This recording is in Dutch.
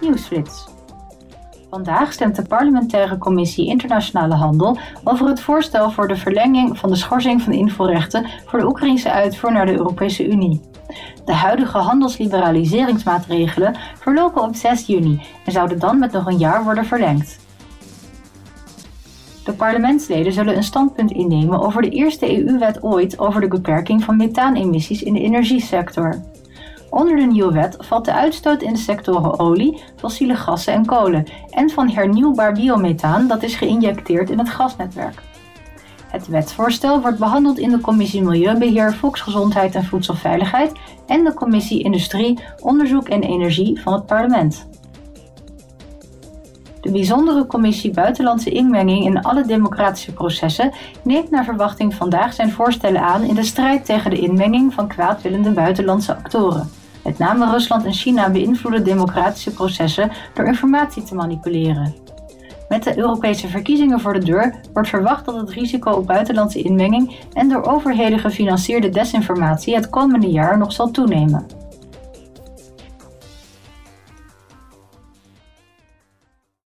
Nieuwsflits. Vandaag stemt de parlementaire commissie Internationale Handel over het voorstel voor de verlenging van de schorsing van invoerrechten voor de Oekraïnse uitvoer naar de Europese Unie. De huidige handelsliberaliseringsmaatregelen verlopen op 6 juni en zouden dan met nog een jaar worden verlengd. De parlementsleden zullen een standpunt innemen over de eerste EU-wet ooit over de beperking van methaanemissies in de energiesector. Onder de nieuwe wet valt de uitstoot in de sectoren olie, fossiele gassen en kolen en van hernieuwbaar biomethaan dat is geïnjecteerd in het gasnetwerk. Het wetsvoorstel wordt behandeld in de Commissie Milieubeheer, Volksgezondheid en Voedselveiligheid en de Commissie Industrie, Onderzoek en Energie van het parlement. De bijzondere commissie Buitenlandse Inmenging in alle democratische processen neemt naar verwachting vandaag zijn voorstellen aan in de strijd tegen de inmenging van kwaadwillende buitenlandse actoren. Met name Rusland en China beïnvloeden democratische processen door informatie te manipuleren. Met de Europese verkiezingen voor de deur wordt verwacht dat het risico op buitenlandse inmenging en door overheden gefinancierde desinformatie het komende jaar nog zal toenemen.